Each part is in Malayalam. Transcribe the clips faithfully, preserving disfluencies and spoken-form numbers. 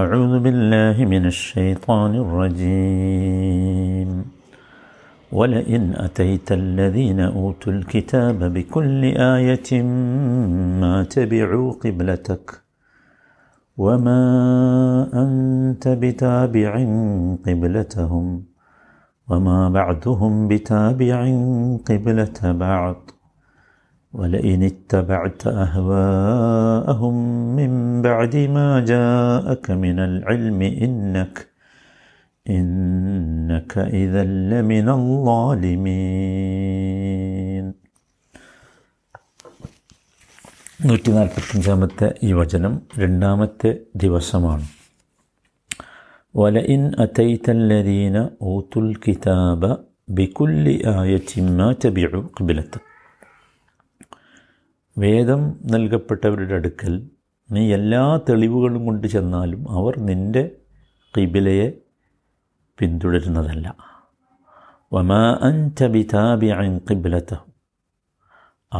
أعوذ بالله من الشيطان الرجيم ولئن أتيت الذين أوتوا الكتاب بكل آية ما تبعوا قبلتك وما أنت بتابع قبلتهم وما بعدهم بتابع قبلة بعض ولئن اتبعت أهواءهم من بعد ما جاءك من العلم إنك إنك إذا لمن الظالمين. നൂറ്റി നാൽപ്പത്തഞ്ചാമത്തെ ഈ വചനം രണ്ടാമത്തെ ദിവസമാണ്. ولئن أتيت الذين أوتوا الكتاب بكل آية ما تبعوا قبلتك. വേദം നൽകപ്പെട്ടവരുടെ അടുക്കൽ നീ എല്ലാ തെളിവുകളും കൊണ്ട് ചെന്നാലും അവർ നിൻ്റെ ഖിബിലയെ പിന്തുടരുന്നതല്ല. വമാ അൻത ബിതാബിഇൻ ഖിബ്ലതഹു,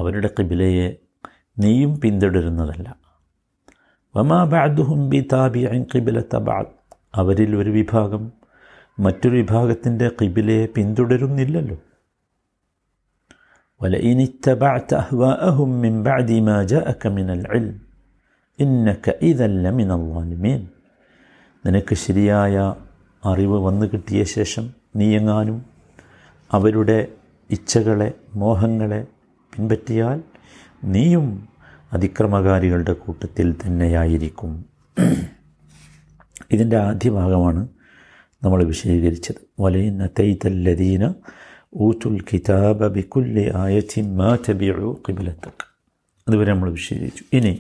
അവരുടെ ഖിബിലയെ നീയും പിന്തുടരുന്നതല്ല. വമാ ബഅദുഹും ബിതാബിഇൻ ഖിബ്ലത ബഅദ്, അവരിൽ ഒരു വിഭാഗം മറ്റൊരു വിഭാഗത്തിൻ്റെ ഖിബിലയെ പിന്തുടരുന്നില്ലല്ലോ. ولئن اتبعت أهواءهم من بعد ما جاءك من العلم إنك إذا لمن الظالمين. നിനക്ക് ശരിയായ അറിവ് വന്നു കിട്ടിയ ശേഷം നീയെങ്ങാനും അവരുടെ ഇച്ഛകളെ മോഹങ്ങളെ പിൻപറ്റിയാൽ നീയും അതിക്രമകാരികളുടെ കൂട്ടത്തിൽ തന്നെയായിരിക്കും. ഇതിൻ്റെ ആദ്യ ഭാഗമാണ് നമ്മൾ വിശദീകരിച്ചത്. ولئن أتيت الذين ഊത്തുൽ കിതാബ ബികുല്ലി ആയത്തിൻ മാ തബിഉ ഖിബ്ലതക, അതുവരെ നമ്മൾ വിശദീകരിച്ചു. ഇനി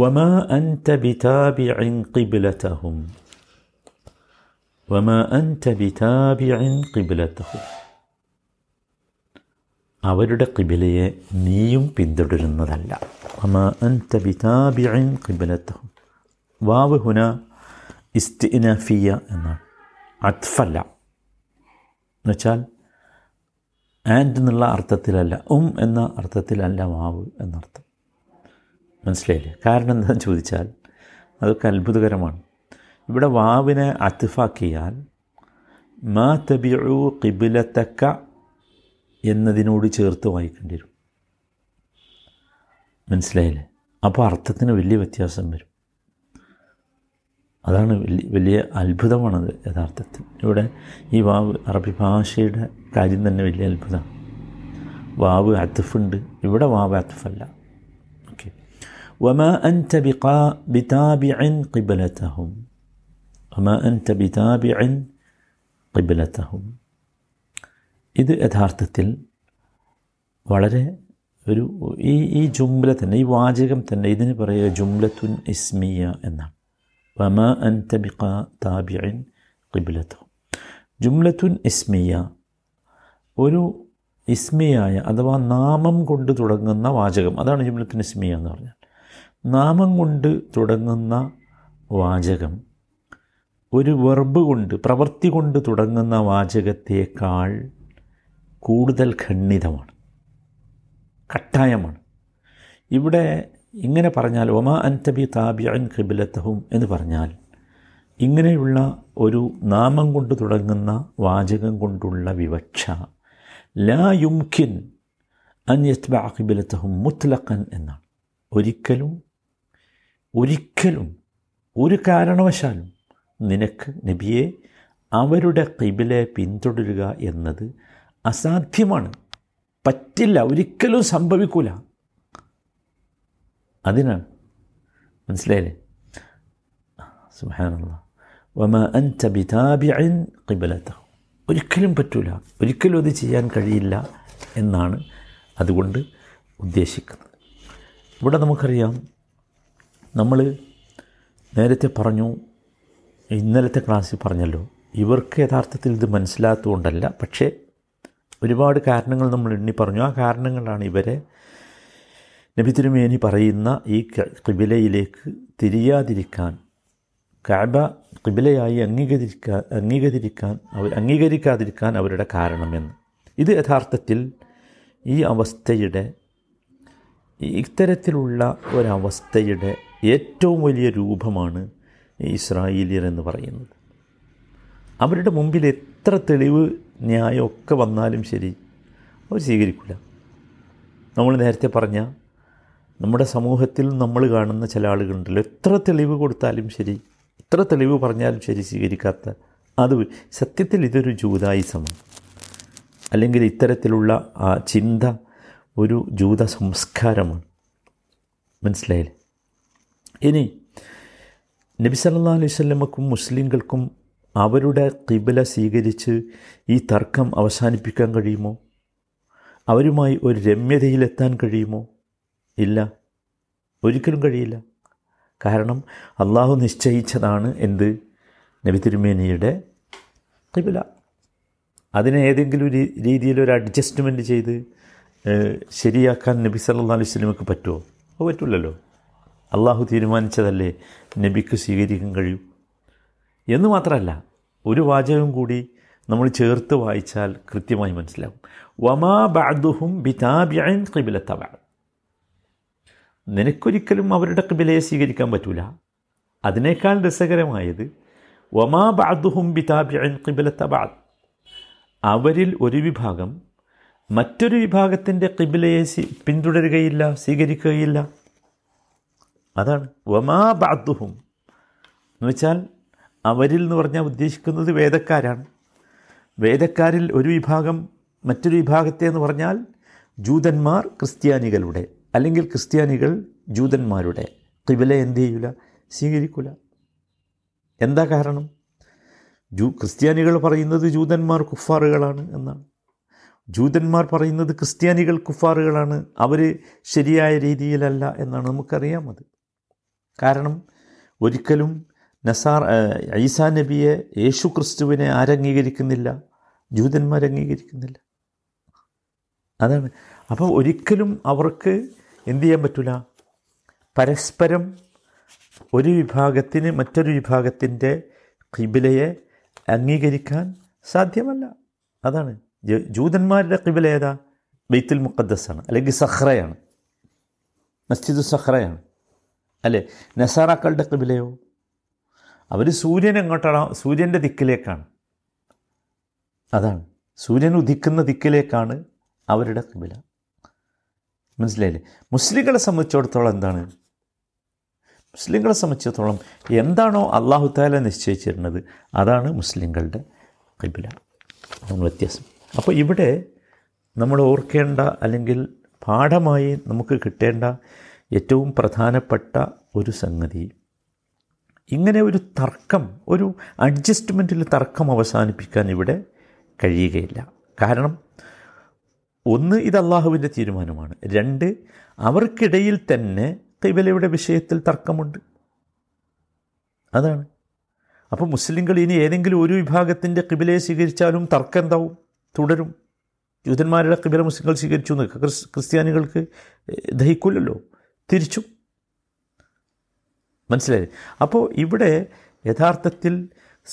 വമാ അൻത ബിതാബിഇൻ ഖിബ്ലതഹും, വമാ അൻത ബിതാബിഇൻ ഖിബ്ലതഹും, അവരുടെ ഖിബ്ലയെ നീയും പിന്തുടരുന്നതല്ല. വമാ അൻത ബിതാബിഇൻ ഖിബ്ലതഹും, വാവ് ഹുന ഇസ്തിനാഫിയ എന്നാണ്, അത്ഫല്ല എന്നുവെച്ചാൽ ആൻഡ് എന്നുള്ള അർത്ഥത്തിലല്ല, ഉം എന്ന അർത്ഥത്തിലല്ല വാവ് എന്നർത്ഥം. മനസ്സിലായില്ലേ? കാരണം എന്താണെന്ന് ചോദിച്ചാൽ അതൊക്കെ അത്ഭുതകരമാണ്. ഇവിടെ വാവിനെ അത്ഫാക്കിയാൽ മാ തബിഉ ഖിബ്ലതക എന്നതിനോട് ചേർത്ത് വായിക്കേണ്ടി വരും. മനസ്സിലായില്ലേ? അപ്പോൾ അർത്ഥത്തിന് വലിയ വ്യത്യാസം വരും. അതാണ് വലിയ വലിയ അത്ഭുതമാണത്. യഥാർത്ഥത്തിൽ ഇവിടെ ഈ വാവ് അറബി ഭാഷയുടെ കാര്യം തന്നെ വലിയ അത്ഭുതമാണ്. വാവ് അത്ഫുണ്ട്, ഇവിടെ വാവ് അത്ഫല്ല. ഓക്കെ. വമാ അൻത ബിതാബിഇൻ ഖിബ്ലതഹും, വമാ അൻത ബിതാബിഇൻ ഖിബ്ലതഹും, ഇത് യഥാർത്ഥത്തിൽ വളരെ ഒരു ഈ ഈ ജുംല തന്നെ, ഈ വാചകം തന്നെ, ഇതിന് പറയുക ജുംലത്തുൻ ഇസ്മിയ എന്നാണ്. വമാ അൻത ബിതാബിഇൻ ഖിബ്ലതഹും, ജുംലത്തുൻ ഇസ്മിയ, ഒരു ഇസ്മിയായ അഥവാ നാമം കൊണ്ട് തുടങ്ങുന്ന വാചകം, അതാണ് ജുംലത്തുൻ ഇസ്മിയ എന്ന് പറഞ്ഞാൽ. നാമം കൊണ്ട് തുടങ്ങുന്ന വാചകം ഒരു വെർബ് കൊണ്ട്, പ്രവൃത്തി കൊണ്ട് തുടങ്ങുന്ന വാചകത്തേക്കാൾ കൂടുതൽ ഖണ്ഡിതമാണ്, കട്ടായമാണ്. ഇവിടെ ഇങ്ങനെ പറഞ്ഞാൽ വമാ അൻത ബിതാബിഇൻ ഖിബ്ലതഹും എന്ന് പറഞ്ഞാൽ ഇങ്ങനെയുള്ള ഒരു നാമം കൊണ്ട് തുടങ്ങുന്ന വാചകം കൊണ്ടുള്ള വിവക്ഷ ലാ യുംകിൻ അൻ യത്ബഅ ഖിബ്ലതഹും മുത്ലഖൻ എന്നാണ്. ഒരിക്കലും ഒരിക്കലും ഒരു കാരണവശാലും നിനക്ക് നബിയെ അവരുടെ ഖിബ്ലയെ പിന്തുടരുക എന്നത് അസാധ്യമാണ്, പറ്റില്ല, ഒരിക്കലും സംഭവിക്കില്ല. അതിനാണ്. മനസ്സിലായില്ലേ? സുബ്ഹാനല്ലാഹ്. വമാ അൻത ബിതാബിഇൻ ഖിബ്ലതഹും, ഒരിക്കലും പറ്റില്ല, ഒരിക്കലും അത് ചെയ്യാൻ കഴിയില്ല എന്നാണ് അതുകൊണ്ട് ഉദ്ദേശിക്കുന്നത്. ഇവിടെ നമുക്കറിയാം, നമ്മൾ നേരത്തെ പറഞ്ഞു, ഇന്നലത്തെ ക്ലാസ്സിൽ പറഞ്ഞല്ലോ, ഇവർക്ക് യഥാർത്ഥത്തിൽ ഇത് മനസ്സിലാത്തതുകൊണ്ടല്ല, പക്ഷേ ഒരുപാട് കാരണങ്ങൾ നമ്മൾ എണ്ണി പറഞ്ഞു. ആ കാരണങ്ങളാണ് ഇവരെ നബി തിരുമേനി പറയുന്ന ഈ ഖിബ്ലയിലേക്ക് തിരിയാതിരിക്കാൻ, കഅബ ഖിബ്ലയായി അംഗീകരിക്കാൻ അംഗീകരിക്കാൻ അവർ അംഗീകരിക്കാതിരിക്കാൻ അവരുടെ കാരണമെന്ന്. ഇത് യഥാർത്ഥത്തിൽ ഈ അവസ്ഥയുടെ, ഇത്തരത്തിലുള്ള ഒരവസ്ഥയുടെ ഏറ്റവും വലിയ രൂപമാണ് ഇസ്രായേലിയർ എന്ന് പറയുന്നത്. അവരുടെ മുമ്പിൽ എത്ര തെളിവ് ന്യായമൊക്കെ വന്നാലും ശരി അവർ സ്വീകരിക്കില്ല. നമ്മൾ നേരത്തെ പറഞ്ഞ നമ്മുടെ സമൂഹത്തിൽ നമ്മൾ കാണുന്ന ചില ആളുകളുണ്ടല്ലോ, എത്ര തെളിവ് കൊടുത്താലും ശരി, എത്ര തെളിവ് പറഞ്ഞാലും ശരി സ്വീകരിക്കാത്ത. അത് സത്യത്തിൽ ഇതൊരു ജൂതായുസമാണ്, അല്ലെങ്കിൽ ഇത്തരത്തിലുള്ള ആ ചിന്ത ഒരു ജൂത സംസ്കാരമാണ്. മനസ്സിലായില്ലേ? ഇനി നബി സല്ലല്ലാഹു അലൈഹി വസല്ലമക്കും മുസ്ലിങ്ങൾക്കും അവരുടെ ഖിബ്ല സ്വീകരിച്ച് ഈ തർക്കം അവസാനിപ്പിക്കാൻ കഴിയുമോ? അവരുമായി ഒരു രമ്യതയിലെത്താൻ കഴിയുമോ? ഇല്ല, ഒരിക്കലും കഴിയില്ല. കാരണം അള്ളാഹു നിശ്ചയിച്ചതാണ് എന്ത്? നബി തിരുമേനിയുടെ ഖിബ്ല. അതിനെ ഏതെങ്കിലും രീതിയിൽ ഒരു അഡ്ജസ്റ്റ്മെൻറ്റ് ചെയ്ത് ശരിയാക്കാൻ നബി സല്ലല്ലാഹു അലൈഹി വസല്ലമക്ക് പറ്റുമോ? അത് പറ്റില്ലല്ലോ. അള്ളാഹു തീരുമാനിച്ചതല്ലേ നബിക്ക് സ്വീകരിക്കാൻ കഴിയൂ എന്ന് മാത്രമല്ല, ഒരു വാചകം കൂടി നമ്മൾ ചേർത്ത് വായിച്ചാൽ കൃത്യമായി മനസ്സിലാകും. വമാ ബഅദുഹും ബിതാബിഇൻ ഖിബ്ലത ബഅദ്. നിനക്കൊരിക്കലും അവരുടെ ഖിബ്ലയെ സ്വീകരിക്കാൻ പറ്റില്ല. അതിനേക്കാൾ രസകരമായത് വമാ ബഅദുഹും ബിതാബിഇൻ ഖിബ്ലത ബഅദ്, അവരിൽ ഒരു വിഭാഗം മറ്റൊരു വിഭാഗത്തിൻ്റെ ഖിബ്ലയെ പിന്തുടരുകയില്ല, സ്വീകരിക്കുകയില്ല. അതാണ് വമാ ബഅദുഹും എന്ന് വെച്ചാൽ അവരിൽ എന്ന് പറഞ്ഞാൽ ഉദ്ദേശിക്കുന്നത് വേദക്കാരാണ്. വേദക്കാരിൽ ഒരു വിഭാഗം മറ്റൊരു വിഭാഗത്തെ എന്ന് പറഞ്ഞാൽ ജൂതന്മാർ ക്രിസ്ത്യാനികളുടെ, അല്ലെങ്കിൽ ക്രിസ്ത്യാനികൾ ജൂതന്മാരുടെ ഖിബ്ല എന്ത് ചെയ്യില്ല, സ്വീകരിക്കില്ല. എന്താ കാരണം? ജൂ ക്രിസ്ത്യാനികൾ പറയുന്നത് ജൂതന്മാർ കുഫാറുകളാണ് എന്നാണ്, ജൂതന്മാർ പറയുന്നത് ക്രിസ്ത്യാനികൾ കുഫാറുകളാണ്, അവർ ശരിയായ രീതിയിലല്ല എന്നാണ്. നമുക്കറിയാം അത്. കാരണം ഒരിക്കലും നസാർ ഈസാ നബിയെ, യേശു ക്രിസ്തുവിനെ ആരംഗീകരിക്കുന്നില്ല? ജൂതന്മാരംഗീകരിക്കുന്നില്ല. അതാണ്. അപ്പോൾ ഒരിക്കലും അവർക്ക് എന്തു ചെയ്യാൻ പറ്റില്ല, പരസ്പരം ഒരു വിഭാഗത്തിന് മറ്റൊരു വിഭാഗത്തിൻ്റെ ഖിബ്ലയെ അംഗീകരിക്കാൻ സാധ്യമല്ല. അതാണ് ജൂതന്മാരുടെ ഖിബ്ല ഏതാ? ബൈത്തുൽ മുഖദ്ദസാണ്, അല്ലെങ്കിൽ സഖ്റയാണ്, മസ്ജിദു സഖ്റയാണ്, അല്ലേ? നസാറാക്കളുടെ ഖിബ്ലയോ? അവർ സൂര്യൻ എങ്ങോട്ടാണോ, സൂര്യൻ്റെ ദിക്കിലേക്കാണ്. അതാണ് സൂര്യൻ ഉദിക്കുന്ന ദിക്കിലേക്കാണ് അവരുടെ ഖിബ്ല. മനസ്സിലായില്ലേ? മുസ്ലിങ്ങളെ സംബന്ധിച്ചിടത്തോളം എന്താണ്? മുസ്ലിങ്ങളെ സംബന്ധിച്ചിടത്തോളം എന്താണോ അല്ലാഹു തആല നിശ്ചയിച്ചിരുന്നത് അതാണ് മുസ്ലിങ്ങളുടെ ഖിബ്ല. അതാണ് വ്യത്യാസം. അപ്പോൾ ഇവിടെ നമ്മൾ ഓർക്കേണ്ട, അല്ലെങ്കിൽ പാഠമായി നമുക്ക് കിട്ടേണ്ട ഏറ്റവും പ്രധാനപ്പെട്ട ഒരു സംഗതി, ഇങ്ങനെ ഒരു തർക്കം, ഒരു അഡ്ജസ്റ്റ്മെൻറ്റിൽ തർക്കം അവസാനിപ്പിക്കാൻ ഇവിടെ കഴിയുകയില്ല. കാരണം ഒന്ന്, ഇത് അള്ളാഹുവിൻ്റെ തീരുമാനമാണ്. രണ്ട്, അവർക്കിടയിൽ തന്നെ ഖിബ്ലയുടെ വിഷയത്തിൽ തർക്കമുണ്ട്. അതാണ്. അപ്പോൾ മുസ്ലിങ്ങൾ ഇനി ഏതെങ്കിലും ഒരു വിഭാഗത്തിൻ്റെ ഖിബ്ലയെ സ്വീകരിച്ചാലും തർക്കം എന്താവും? തുടരും. ജൂതന്മാരുടെ ഖിബ്ല മുസ്ലിങ്ങൾ സ്വീകരിച്ചു എന്ന് ക്രിസ്ത്യാനികൾക്ക് ദഹിക്കില്ലല്ലോ, തിരിച്ചു. മനസ്സിലായി? അപ്പോൾ ഇവിടെ യഥാർത്ഥത്തിൽ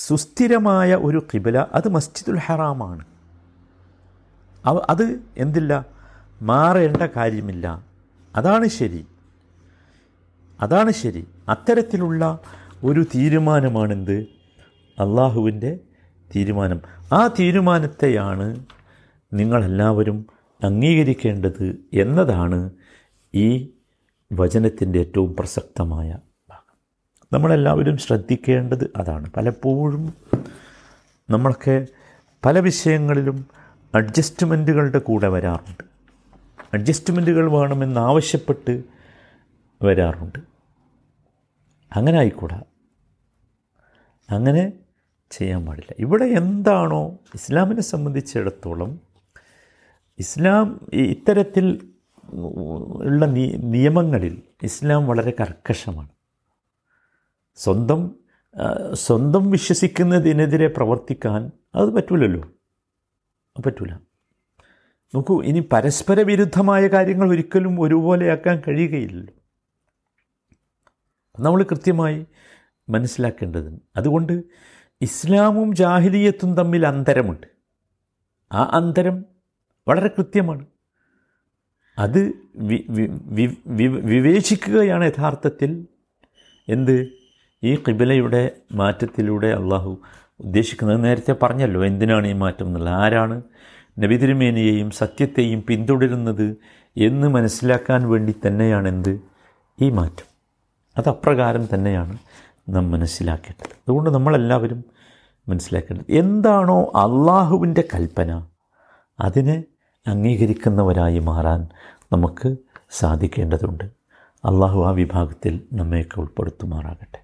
സുസ്ഥിരമായ ഒരു ഖിബ്ല അത് മസ്ജിദുൽ ഹറാമാണ്. അത് എന്തില്ല, മാറേണ്ട കാര്യമില്ല. അതാണ് ശരി, അതാണ് ശരി. അത്തരത്തിലുള്ള ഒരു തീരുമാനമാണെന്ത്? അള്ളാഹുവിൻ്റെ തീരുമാനം. ആ തീരുമാനത്തെയാണ് നിങ്ങളെല്ലാവരും അംഗീകരിക്കേണ്ടത് എന്നതാണ് ഈ വചനത്തിൻ്റെ ഏറ്റവും പ്രസക്തമായ ഭാഗം. നമ്മളെല്ലാവരും ശ്രദ്ധിക്കേണ്ടത് അതാണ്. പലപ്പോഴും നമ്മളൊക്കെ പല വിഷയങ്ങളിലും അഡ്ജസ്റ്റ്മെൻറ്റുകളുടെ കൂടെ വരാറുണ്ട്, അഡ്ജസ്റ്റ്മെൻറ്റുകൾ വേണമെന്നാവശ്യപ്പെട്ട് വരാറുണ്ട്. അങ്ങനെ ആയിക്കൂടാ, അങ്ങനെ ചെയ്യാൻ പാടില്ല. ഇവിടെ എന്താണോ ഇസ്ലാമിനെ സംബന്ധിച്ചിടത്തോളം, ഇസ്ലാം ഇത്തരത്തിൽ ഉള്ള നിയമങ്ങളിൽ ഇസ്ലാം വളരെ കർക്കശമാണ്. സ്വന്തം സ്വന്തം വിശ്വസിക്കുന്നതിനെതിരെ പ്രവർത്തിക്കാൻ അത് പറ്റില്ലല്ലോ, പറ്റില്ല. നോക്കൂ, ഇനി പരസ്പര വിരുദ്ധമായ കാര്യങ്ങൾ ഒരിക്കലും ഒരുപോലെയാക്കാൻ കഴിയുകയില്ലല്ലോ. നമ്മൾ കൃത്യമായി മനസ്സിലാക്കേണ്ടതുണ്ട്. അതുകൊണ്ട് ഇസ്ലാമും ജാഹിലിയത്തും തമ്മിൽ അന്തരമുണ്ട്. ആ അന്തരം വളരെ കൃത്യമാണ്. അത് വിവേചിക്കുകയാണ് യഥാർത്ഥത്തിൽ എന്ത് ഈ ഖിബിലയുടെ മാറ്റത്തിലൂടെ അള്ളാഹു ഉദ്ദേശിക്കുന്നത് നേരത്തെ പറഞ്ഞല്ലോ എന്തിനാണ് ഈ മാറ്റം എന്നുള്ളത്. ആരാണ് നബി തിരുമേനിയെയും സത്യത്തെയും പിന്തുടരുന്നത് എന്ന് മനസ്സിലാക്കാൻ വേണ്ടി തന്നെയാണെന്ത് ഈ മാറ്റം. അത് അപ്രകാരം തന്നെയാണ് നാം മനസ്സിലാക്കേണ്ടത്. അതുകൊണ്ട് നമ്മളെല്ലാവരും മനസ്സിലാക്കേണ്ടത് എന്താണോ അള്ളാഹുവിൻ്റെ കൽപ്പന അതിനെ അംഗീകരിക്കുന്നവരായി മാറാൻ നമുക്ക് സാധിക്കേണ്ടതുണ്ട്. അള്ളാഹു ആ വിഭാഗത്തിൽ നമ്മയൊക്കെ ഉൾപ്പെടുത്തുമാറാകട്ടെ.